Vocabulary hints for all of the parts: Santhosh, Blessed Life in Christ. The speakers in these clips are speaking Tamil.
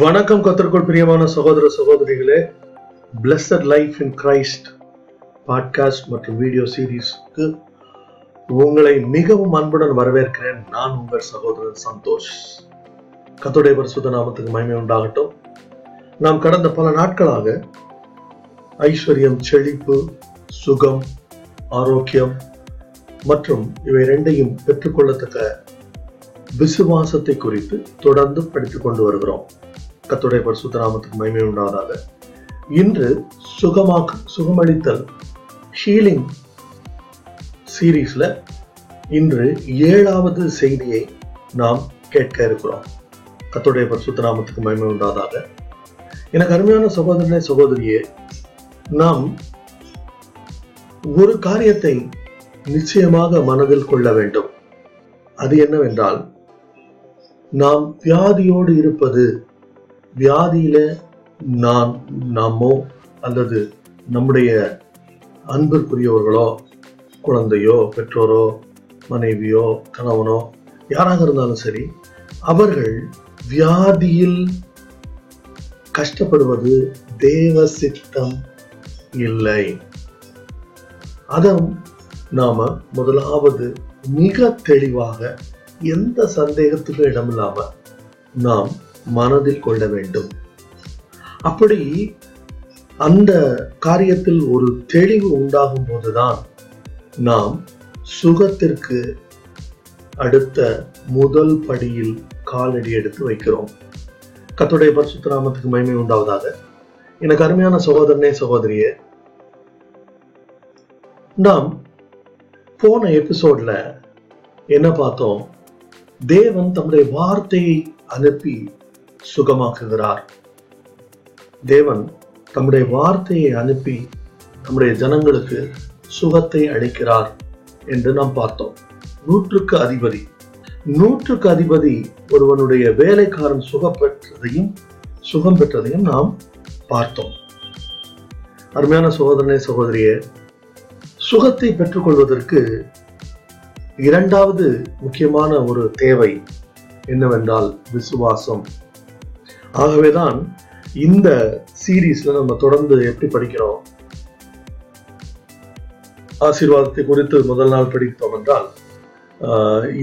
வணக்கம் கர்த்தருக்குள் பிரியமான சகோதர சகோதரிகளே, Blessed Life in Christ podcast மற்றும் வீடியோ சீரீஸ்க்கு உங்களை மிகவும் அன்புடன் வரவேற்கிறேன். நான் உங்கள் சகோதரன் சந்தோஷ். கர்த்தருடைய பரிசுத்த நாமத்துக்கு மகிமை உண்டாகட்டும். நாம் கடந்த பல நாட்களாக ஐஸ்வர்யம், செழிப்பு, சுகம், ஆரோக்கியம் மற்றும் இவை இரண்டையும் பெற்றுக்கொள்ளத்தக்க விசுவாசத்தை குறித்து தொடர்ந்து படித்துக் கொண்டு வருகிறோம். கர்த்தருடைய பரிசுத்த நாமத்துக்கு மகிமை உண்டாவதாக. இன்று சுகமளித்தல் ஹீலிங் சீரீஸ்ல இன்று 7வது செய்தியை நாம் கேட்க இருக்கிறோம். கர்த்தருடைய பரிசுத்த நாமத்துக்கு மகிமை உண்டாவதாக. எனக்கு அருமையான சகோதரனே, சகோதரியே, நாம் ஒரு காரியத்தை நிச்சயமாக மனதில் கொள்ள வேண்டும். அது என்னவென்றால், நாம் வியாதியோடு இருப்பது, வியாதியில நாமோ அல்லது நம்முடைய அன்பிற்குரியவர்களோ, குழந்தையோ, பெற்றோரோ, மனைவியோ, கணவனோ, யாராக இருந்தாலும் சரி, அவர்கள் வியாதியில் கஷ்டப்படுவது தேவ சித்தம் இல்லை. அதை நாம முதலாவது மிக தெளிவாக, எந்த சந்தேகத்துக்கு இடமில்லாம நாம் மனதில் கொள்ள வேண்டும். அப்படி அந்த காரியத்தில் ஒரு தெளிவு உண்டாகும் போதுதான் நாம் சுகத்திற்கு அடுத்த முதல் படியில் காலடி எடுத்து வைக்கிறோம். கர்த்தருடைய பரிசுத்த நாமத்துக்கு மகிமை உண்டாவதாக. எனக்கு அருமையான சகோதரனே, சகோதரியே, நாம் போன எபிசோட்ல என்ன பார்த்தோம்? தேவன் தம்முடைய வார்த்தையை அனுப்பி சுகமாக்குகிறார். தேவன் தம்முடைய வார்த்தையை அனுப்பி நம்முடைய ஜனங்களுக்கு சுகத்தை அளிக்கிறார் என்று நாம் பார்த்தோம். 100க்கு அதிபதி ஒருவனுடைய வேலைக்காரன் சுகம் பெற்றதையும் நாம் பார்த்தோம். அருமையான சகோதரனே, சகோதரியே, சுகத்தை பெற்றுக்கொள்வதற்கு 2வது முக்கியமான ஒரு தேவை என்னவென்றால் விசுவாசம். ஆகவேதான் இந்த சீரீஸ்ல நம்ம தொடர்ந்து எப்படி படிக்கிறோம்? ஆசீர்வாதத்தை குறித்து முதல் நாள் படித்தோம் என்றால்,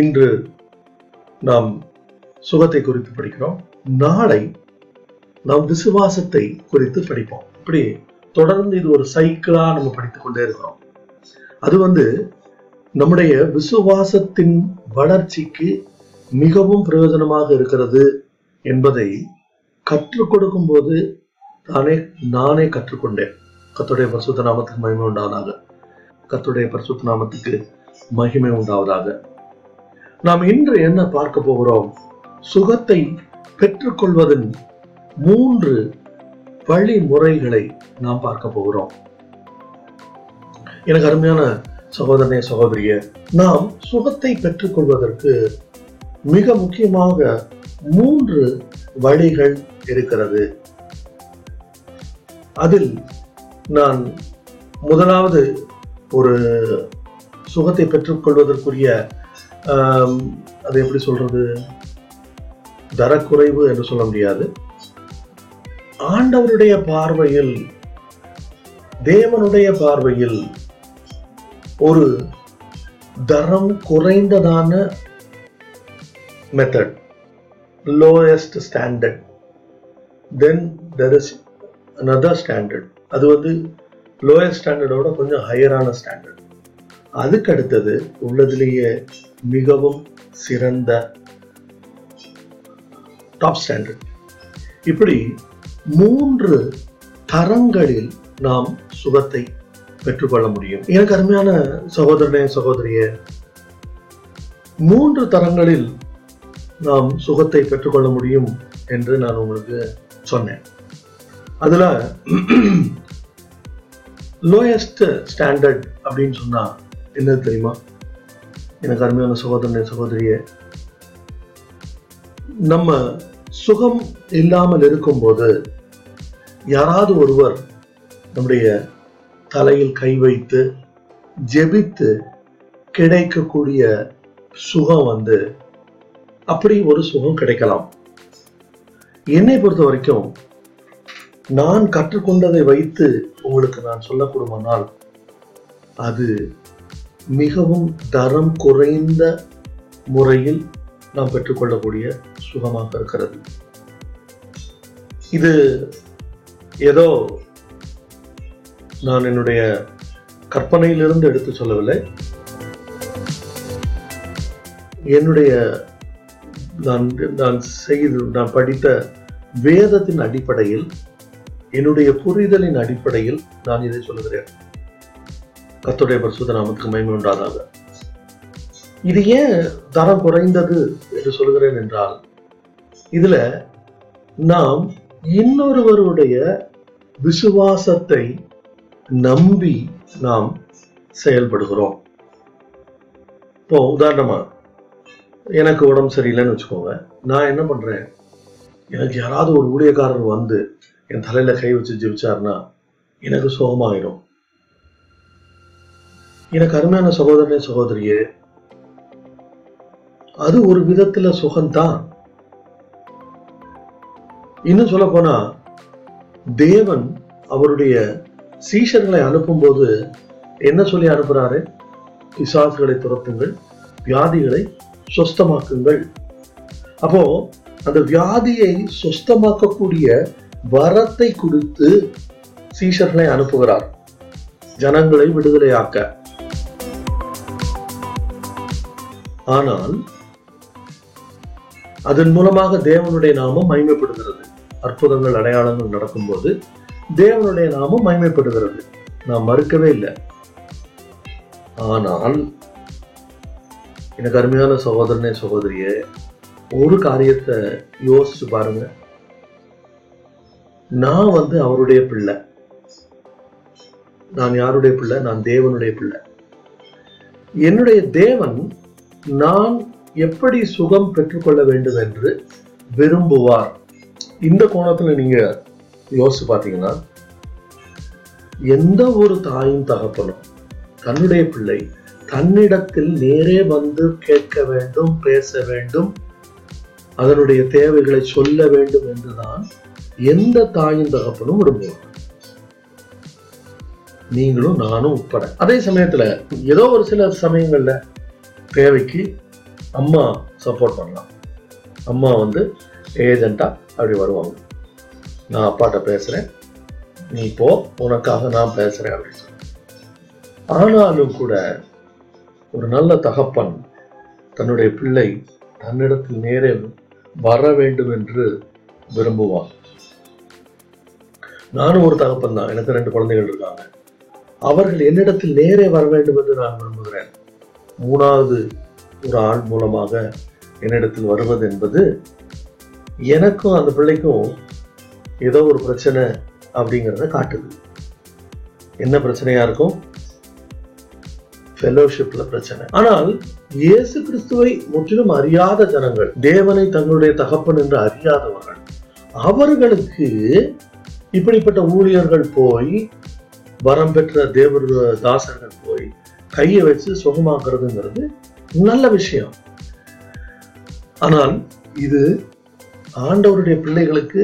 இன்று நாம் சுகத்தை குறித்து படிக்கிறோம். நாளை நாம் விசுவாசத்தை குறித்து படிப்போம். இப்படி தொடர்ந்து இது ஒரு சைக்கிளா நம்ம படித்துக் கொண்டே இருக்கிறோம். அது நம்முடைய விசுவாசத்தின் வளர்ச்சிக்கு மிகவும் பிரயோஜனமாக இருக்கிறது என்பதை கற்றுக் கொடுக்கும் போது நானே கற்றுக்கொண்டேன். கர்த்தருடைய பரிசுத்த நாமத்துக்கு மகிமை உண்டாவதாக. கர்த்தருடைய பரிசுத்த நாமத்துக்கு மகிமை உண்டாவதாக. நாம் இன்று என்ன பார்க்க போகிறோம்? சுகத்தை பெற்றுக்கொள்வதன் 3 வழிமுறைகளை நாம் பார்க்க போகிறோம். எனக்கு அருமையான சகோதரனே, சகோதரியே, நாம் சுகத்தை பெற்றுக்கொள்வதற்கு மிக முக்கியமாக 3 வழிகள் இருக்கிறது. அதில் நான் முதலாவது ஒரு சுகத்தை பெற்றுக்கொள்வதற்குரிய அது எப்படி சொல்றது, தரக்குறைவு என்று சொல்ல முடியாது. ஆண்டவருடைய பார்வையில், தேவனுடைய பார்வையில் ஒரு தரம் குறைந்ததான method, lowest standard. Then there is another standard. அது லோயஸ்ட் ஸ்டாண்டர்டோட கொஞ்சம் ஹையரான ஸ்டாண்டர்ட். அதுக்கடுத்தது உள்ளதுலேயே மிகவும் சிறந்த டாப் ஸ்டாண்டர்ட். இப்படி 3 தரங்களில் நாம் சுகத்தை பெற்றுக்கொள்ள முடியும். எனக்கு அருமையான சகோதரனே, சகோதரியே, 3 தரங்களில் நாம் சுகத்தை பெற்றுக்கொள்ள முடியும் என்று நான் உங்களுக்கு சொன்னேன். அதுல லோயஸ்ட் ஸ்டாண்டர்ட் அப்படின்னு சொன்னா என்னது தெரியுமா? எனக்கு அருமையான சகோதரனே, சகோதரியே, நம்ம சுகம் இல்லாமல் இருக்கும்போது யாராவது ஒருவர் நம்முடைய தலையில் கை வைத்து ஜெபித்து கிடைக்கக்கூடிய சுகம் அப்படி ஒரு சுகம் கிடைக்கலாம். என்னை பொறுத்த வரைக்கும் நான் கற்றுக்கொண்டதை வைத்து உங்களுக்கு நான் சொல்லக்கூடுமானால் அது மிகவும் தரம் குறைந்த முறையில் நாம் பெற்றுக்கொள்ளக்கூடிய சுகமாக இருக்கிறது. இது ஏதோ நான் என்னுடைய கற்பனையிலிருந்து எடுத்து சொல்லவில்லை. என்னுடைய நான் படித்த வேதத்தின் அடிப்படையில், என்னுடைய புரிதலின் அடிப்படையில் நான் இதை சொல்லுகிறேன். கர்த்தருடைய பரிசுத்த நாமத்துக்கு மகிமை உண்டாதாக. இது ஏன் தரம் குறைந்தது என்று சொல்கிறேன் என்றால், இதுல நாம் இன்னொருவருடைய விசுவாசத்தை நம்பி நாம் செயல்படுகிறோம். இப்போ உதாரணமா எனக்கு உடம்பு சரியில்லைன்னு வச்சுக்கோங்க. நான் என்ன பண்றேன், எனக்கு யாராவது ஒரு ஊழியக்காரர் வந்து என் தலையில கை வச்சு ஜெபிச்சாருன்னா எனக்கு சுகமாயிடும். எனக்கு அருமையான சகோதரனே சகோதரியே, அது ஒரு விதத்துல சுகம்தான். இன்னும் சொல்ல போனா, தேவன் அவருடைய சீஷர்களை அனுப்பும் போது என்ன சொல்லி அனுப்புறாரு? பிசாசுகளை துரத்துங்கள், வியாதிகளை சொஸ்தமாக்குங்கள். அப்போ அந்த வியாதியை சொஸ்தமாக்கக்கூடிய வரத்தை கொடுத்து சீஷர்களை அனுப்புகிறார், ஜனங்களை விடுதலையாக்க. ஆனால் அதன் மூலமாக தேவனுடைய நாமம் மகிமைப்படுகிறது. அற்புதங்கள் அடையாளங்கள் நடக்கும்போது தேவனுடைய நாமம் மகிமைப்படுகிறது, நாம் மறுக்கவே இல்லை. ஆனால் எனக்கு அருமையான சகோதரனே சகோதரியே, ஒரு காரியத்தை யோசிச்சு பாருங்க. நான் அவருடைய பிள்ளை. நான் யாருடைய பிள்ளை? நான் தேவனுடைய பிள்ளை. என்னுடைய தேவன் நான் எப்படி சுகம் பெற்றுக்கொள்ள வேண்டும் என்று விரும்புவார்? இந்த கோணத்துல நீங்க யோசிச்சு பார்த்தீங்கன்னா, எந்த ஒரு தாயும் தகப்பனும் தன்னுடைய பிள்ளை தன்னிடத்தில் நேரே வந்து கேட்க வேண்டும், பேச வேண்டும், அதனுடைய தேவைகளை சொல்ல வேண்டும் என்றுதான் எந்த தாயும் தகப்பனும் விரும்புவார், நீங்களும் நானும் உட்பட. அதே சமயத்துல ஏதோ ஒரு சில சமயங்கள்ல தேவைக்கு அம்மா சப்போர்ட் பண்ணலாம். அம்மா ஏஜென்ட்டா அப்படி வருவாங்க. நான் அப்பாட்ட பேசுறேன், நீ போ, உனக்காக நான் பேசுறேன் அப்படின்னு சொல்லி. ஆனாலும் கூட ஒரு நல்ல தகப்பன் தன்னுடைய பிள்ளை தன்னிடத்தில் நேரே வர வேண்டும் என்று விரும்புவான். நானும் ஒரு தகப்பன் தான், எனக்கு 2 குழந்தைகள் இருக்காங்க. அவர்கள் என்னிடத்தில் நேரே வர வேண்டும் என்று நான் விரும்புகிறேன். மூணாவது ஒரு ஆள் மூலமாக என்னிடத்தில் வருவது என்பது எனக்கும் அந்த பிள்ளைக்கும் ஏதோ ஒரு பிரச்சனை அப்படிங்கிறத காட்டுது. என்ன பிரச்சனையா இருக்கும்? ஃபெலோஷிப்ல பிரச்சனை. ஆனால் இயேசு கிறிஸ்துவை முற்றிலும் அறியாத ஜனங்கள், தேவனை தங்களுடைய தகப்பன் என்று அறியாதவர்கள், அவர்களுக்கு இப்படிப்பட்ட ஊழியர்கள் போய், வரம் பெற்ற தேவர் தாசர்கள் போய் கையை வச்சு சுகமாக்குறதுங்கிறது நல்ல விஷயம். ஆனால் இது ஆண்டவருடைய பிள்ளைகளுக்கு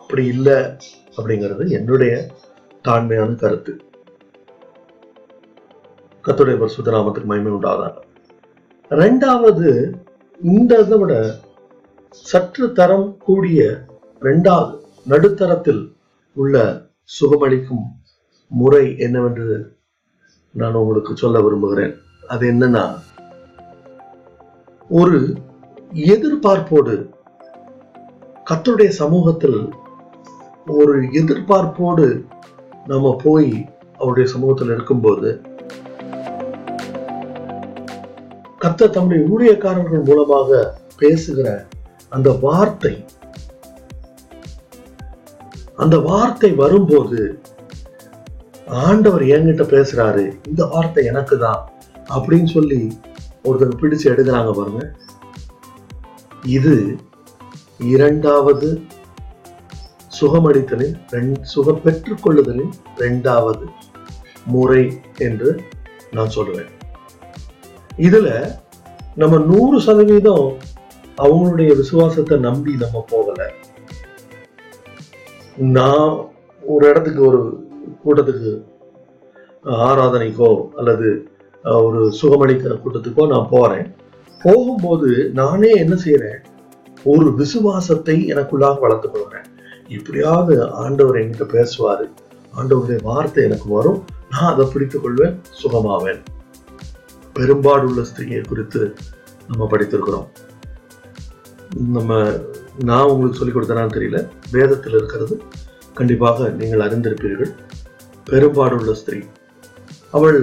அப்படி இல்லை அப்படிங்கிறது என்னுடைய தாழ்மையான கருத்து. கர்த்தருடைய பரிசுத்த நாமத்துக்கு மகிமை உண்டாவதாக. 2வது, இந்த இதை விட சற்று தரம் கூடிய 2வது நடுத்தரத்தில் உள்ள சுகமளிக்கும் முறை என்னவென்று நான் உங்களுக்கு சொல்ல விரும்புகிறேன். அது என்னன்னா, ஒரு எதிர்பார்ப்போடு கர்த்தருடைய சமூகத்தில் ஒரு எதிர்பார்ப்போடு நம்ம போய் அவருடைய சமூகத்தில் இருக்கும்போது, கர்த்தர் தம்முடைய ஊழியக்காரர்கள் மூலமாக பேசுகிற அந்த வார்த்தை, வரும்போது ஆண்டவர் என்கிட்ட பேசுறாரு, இந்த வார்த்தை எனக்கு தான் அப்படின்னு சொல்லி ஒருத்தர் பிடிச்சு எடுக்கிறாங்க பாருங்க. இது 2வது சுகமளித்தலின், சுகம் பெற்றுக்கொள்ளுதலின் 2வது முறை என்று நான் சொல்லுவேன். இதுல நம்ம 100% அவங்களுடைய விசுவாசத்தை நம்பி நம்ம போகல. நான் ஒரு இடத்துக்கு, ஒரு கூட்டத்துக்கு, ஆராதனைக்கோ அல்லது ஒரு சுகமளிக்கிற கூட்டத்துக்கோ நான் போறேன். போகும்போது நானே என்ன செய்யறேன், ஒரு விசுவாசத்தை எனக்குள்ளாக வளர்த்துக் கொள்கிறேன். இப்படியாவது ஆண்டவர் என்கிட்ட பேசுவாரு, ஆண்டவருடைய வார்த்தை எனக்கு வரும், நான் அதை பிடித்துக் கொள்வேன், சுகமாவேன். பெரும்பாடுள்ள ஸ்திரீயை குறித்து நம்ம படித்திருக்கிறோம். நான் உங்களுக்கு சொல்லிக் கொடுத்தேனான்னு தெரியல, வேதத்தில் இருக்கிறது கண்டிப்பாக நீங்கள் அறிந்திருப்பீர்கள். பெரும்பாடுள்ள ஸ்திரீ, அவள்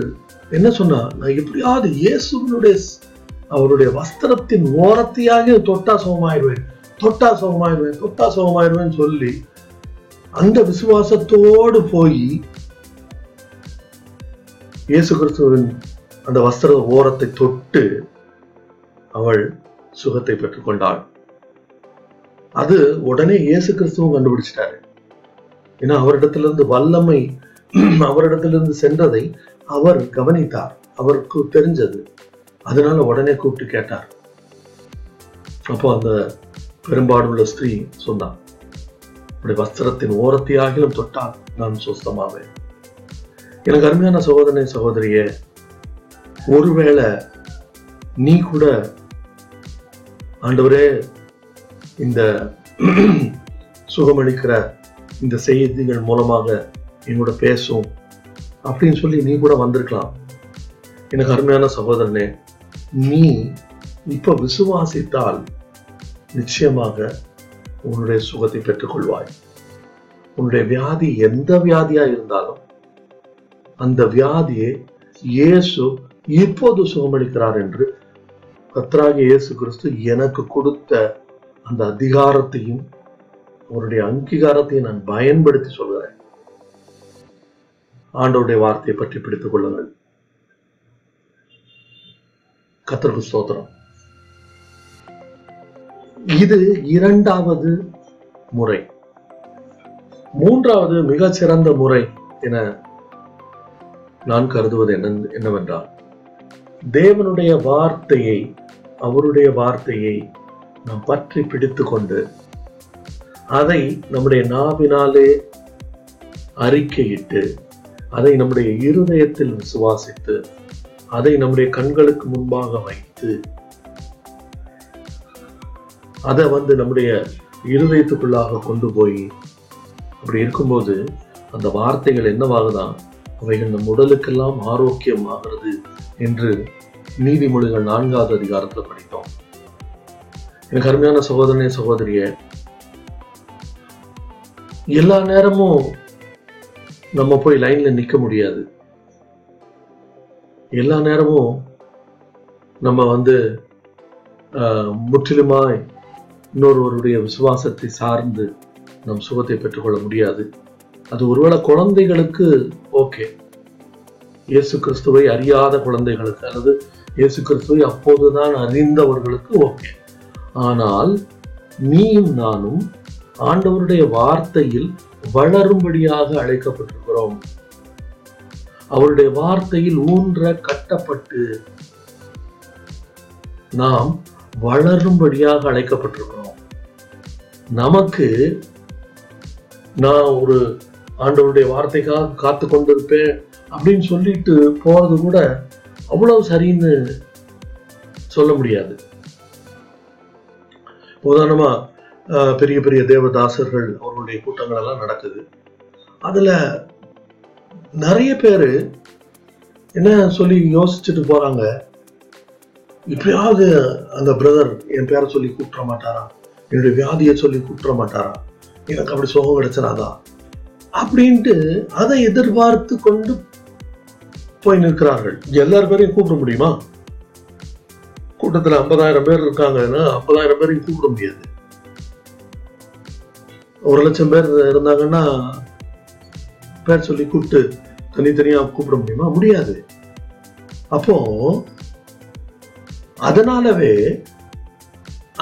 என்ன சொன்னா, நான் எப்படியாவது இயேசுவனுடைய அவருடைய வஸ்திரத்தின் ஓரத்தையாக தொட்டா சோமாயிடுவேன் சொல்லி அந்த விசுவாசத்தோடு போய் இயேசு கிறிஸ்துவின் அந்த வஸ்திர ஓரத்தை தொட்டு அவள் சுகத்தை பெற்றுக் கொண்டாள். அது உடனே இயேசு கிறிஸ்துவும் கண்டுபிடிச்சிட்டாரு. ஏன்னா அவரிடத்திலிருந்து வல்லமை அவரிடத்திலிருந்து சென்றதை அவர் கவனித்தார், அவருக்கு தெரிஞ்சது. அதனால உடனே கூப்பிட்டு கேட்டார். அப்போ அந்த பெரும்பாடுள்ள ஸ்திரீ சொன்னான், அப்படி வஸ்திரத்தின் ஓரத்தையாகிலும் தொட்டால் நான் சுத்தமாவேன். எனக்கு அருமையான சகோதரனே சகோதரியே, ஒருவேளை நீ கூட ஆண்டவரே இந்த சுகமளிக்கிற இந்த செய்திகள் மூலமாக என்னோட பேசும் அப்படின்னு சொல்லி நீ கூட வந்திருக்கலாம். எனக்கு அருமையான சகோதரனே, நீ இப்ப விசுவாசித்தால் நிச்சயமாக உன்னுடைய சுகத்தை பெற்றுக்கொள்வாய். உன்னுடைய வியாதி எந்த வியாதியா இருந்தாலும் அந்த வியாதியை இயேசு இப்போது சுகமளிக்கிறார் என்று கர்த்தராகிய இயேசு கிறிஸ்து எனக்கு கொடுத்த அந்த அதிகாரத்தையும் அவருடைய அங்கீகாரத்தையும் நான் பயன்படுத்தி சொல்கிறேன். ஆண்டவருடைய வார்த்தையை பற்றி பிடித்துக் கொள்ளுங்கள். கர்த்தருக்கு ஸ்தோத்திரம். இது இரண்டாவது முறை. மூன்றாவது மிக சிறந்த முறை என நான் கருதுவது என்னவென்றால், தேவனுடைய வார்த்தையை, அவருடைய வார்த்தையை நாம் பற்றி பிடித்து கொண்டு அதை நம்முடைய நாவினாலே அறிக்கையிட்டு, அதை நம்முடைய இருதயத்தில் விசுவாசித்து, அதை நம்முடைய கண்களுக்கு முன்பாக வைத்து, அதை நம்முடைய இருதயத்துக்குள்ளாக கொண்டு போய், அப்படி இருக்கும்போது அந்த வார்த்தைகள் என்னவாகதான், அவைகள் நம் உடலுக்கெல்லாம் ஆரோக்கியமாகிறது என்று நீதிமொழிகள் 4வது அதிகாரத்தில் படித்தோம். எனக்கு அருமையான சகோதரனே சகோதரிய, எல்லா நேரமும் நம்ம போய் லைன்ல நிற்க முடியாது. எல்லா நேரமும் நம்ம முற்றிலுமாய் இன்னொருவருடைய விசுவாசத்தை சார்ந்து நம் சுகத்தை பெற்றுக்கொள்ள முடியாது. அது ஒருவேளை குழந்தைகளுக்கு ஓகே, இயேசு கிறிஸ்துவை அறியாத குழந்தைகளுக்கு அல்லது இயேசு கிறிஸ்துவை அப்போதுதான் அறிந்தவர்களுக்கு ஓகே. ஆனால் நீயும் நானும் ஆண்டவருடைய வார்த்தையில் வளரும்படியாக அழைக்கப்பட்டிருக்கிறோம். அவருடைய வார்த்தையில் ஊன்ற கட்டப்பட்டு நாம் வளரும்படியாக அழைக்கப்பட்டிருக்கிறோம். நமக்கு நான் ஒரு ஆண்டவருடைய வார்த்தைக்காக காத்து கொண்டிருப்பேன் அப்படின்னு சொல்லிட்டு போறது கூட அவ்வளவு சரின்னு சொல்ல முடியாது. உதாரணமா பெரிய பெரிய தேவதாசர்கள் அவருடைய கூட்டங்கள் எல்லாம் நடக்குது. அதுல நிறைய பேரு என்ன சொல்லி யோசிச்சுட்டு போறாங்க, இப்பயாவது அந்த பிரதர் என் பேரை சொல்லி கூப்பிட மாட்டாரா, என்னுடைய வியாதியை சொல்லி கூப்பிட மாட்டாரா, எனக்கு அப்படி சுகம் கிடைச்சிடாதா அப்படின்ட்டு அதை எதிர்பார்த்து கொண்டு போய் நிற்கிறார்கள். எல்லாரும் பேரையும் கூப்பிட முடியுமா? கூட்டத்தில் 50,000 பேர் இருக்காங்கன்னா 50,000 பேரையும் கூப்பிட முடியாது. 1,00,000 பேர் இருந்தாங்கன்னா பேர் சொல்லி கூப்பிட்டு தனித்தனியா கூப்பிட முடியுமா? முடியாது. அப்போ அதனாலவே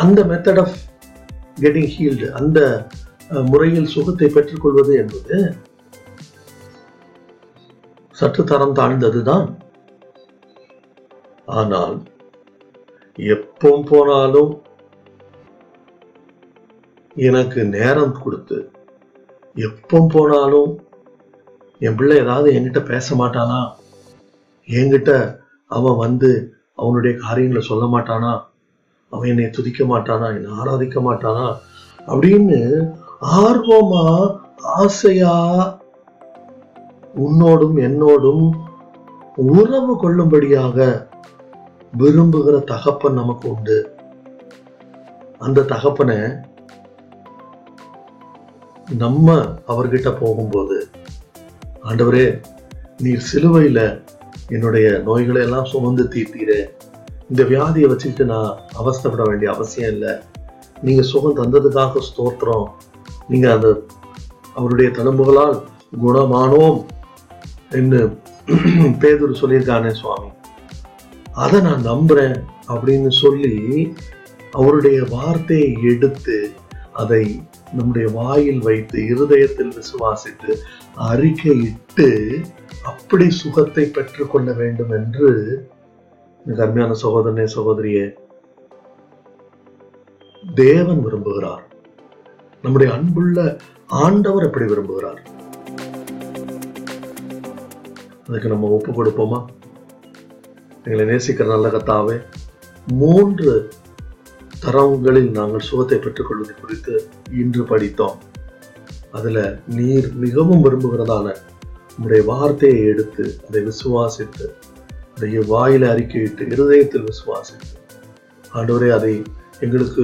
அந்த மெத்தட் ஆஃப் கெட்டிங் ஹீல்டு, அந்த முறையில் சுகத்தை பெற்றுக்கொள்வது என்பது சற்று தரம் தாழ்ந்ததுதான். ஆனால் எப்போ போனாலும் எனக்கு நேரம் கொடுத்து, எப்போ போனாலும் என் பிள்ளை ஏதாவது என்கிட்ட பேச மாட்டானா, என்கிட்ட அவன் வந்து அவனுடைய காரியங்களை சொல்ல மாட்டானா, அவன் என்னை துதிக்க மாட்டானா, என்னை ஆராதிக்க மாட்டானா அப்படின்னு ஆர்வமா ஆசையா உன்னோடும் என்னோடும் உறவு கொள்ளும்படியாக விரும்புகிற தகப்பன் நமக்கு உண்டு. அந்த தகப்பனை நம்ம அவர்கிட்ட போகும்போது, ஆண்டவரே, நீர் சிலுவையில என்னுடைய நோய்களை எல்லாம் சுமந்து தீர்த்தீரே, இந்த வியாதியை வச்சுக்கிட்டு நான் அவஸ்தைப்பட வேண்டிய அவசியம் இல்லை, நீங்க சுகம் தந்ததுக்காக ஸ்தோத்திரம், நீங்க அந்த அவருடைய தழும்புகளால் குணமானோம் என்று பேதுரு சொல்லியிருக்கானே சுவாமி, அதை நான் நம்புறேன் அப்படின்னு சொல்லி அவருடைய வார்த்தையை எடுத்து அதை நம்முடைய வாயில் வைத்து இருதயத்தில் விசுவாசித்து அறிக்கையிட்டு அப்படி சுகத்தை பெற்றுக்கொள்ள வேண்டும் என்று அருமையான சகோதரனே சகோதரியே தேவன் விரும்புகிறார். நம்முடைய அன்புள்ள ஆண்டவர் எப்படி விரும்புகிறார், அதுக்கு நம்ம ஒப்பு கொடுப்போமா? எங்களை நேசிக்கிற நல்ல கர்த்தாவே, 3 தரவுகளில் நாங்கள் சுகத்தை பெற்றுக்கொள்வது குறித்து இன்று படித்தோம். அதுல நீர் மிகவும் விரும்புகிறதான உங்களுடைய வார்த்தையை எடுத்து அதை விசுவாசித்து, அதை வாயில அறிக்கையிட்டு இருதயத்தில் விசுவாசித்து, ஆண்டவரே அதை எங்களுக்கு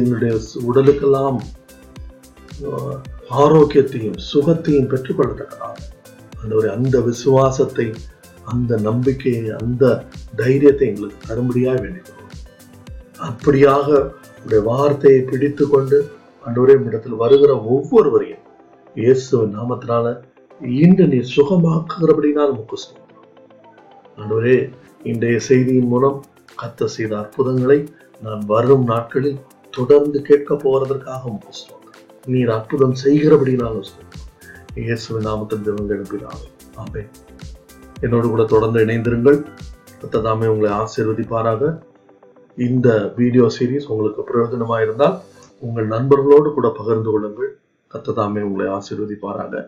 எங்களுடைய உடலுக்கெல்லாம் ஆரோக்கியத்தையும் சுகத்தையும் பெற்றுக்கொள்ளத்தக்கதாக ஆண்டவரே அந்த விசுவாசத்தை, அந்த நம்பிக்கையை, அந்த தைரியத்தை எங்களுக்கு தரும்படியாக வேண்டிக்கிறோம். அப்படியாக உங்களுடைய வார்த்தையை பிடித்து கொண்டு ஆண்டவரே இடத்தில் வருகிற ஒவ்வொருவரையும் இயேசுவின் நாமத்தினால இன்று நீ சுகமாக்குகிறபடினால் நமக்கு சொல்கிறோம். ஆண்டவரே, இன்றைய செய்தியின் மூலம் கர்த்தர் செய்த அற்புதங்களை நான் வரும் நாட்களில் தொடர்ந்து கேட்க போகிறதற்காக நமக்கு சொல்கிறோம். நீர் அற்புதம் செய்கிறபடினாலும் சொல்கிறோம். இயேசுவின் நாமத்தில் தேவன் எழுப்பினாலும் ஆமே. என்னோடு கூட தொடர்ந்து இணைந்திருங்கள். கர்த்தர் தாமே உங்களை ஆசீர்வதிப்பாராக. இந்த வீடியோ சீரீஸ் உங்களுக்கு பிரயோஜனமாக இருந்தால் உங்கள் நண்பர்களோடு கூட பகிர்ந்து கொள்ளுங்கள். கர்த்தர் தாமே உங்களை ஆசீர்வதிப்பாராக.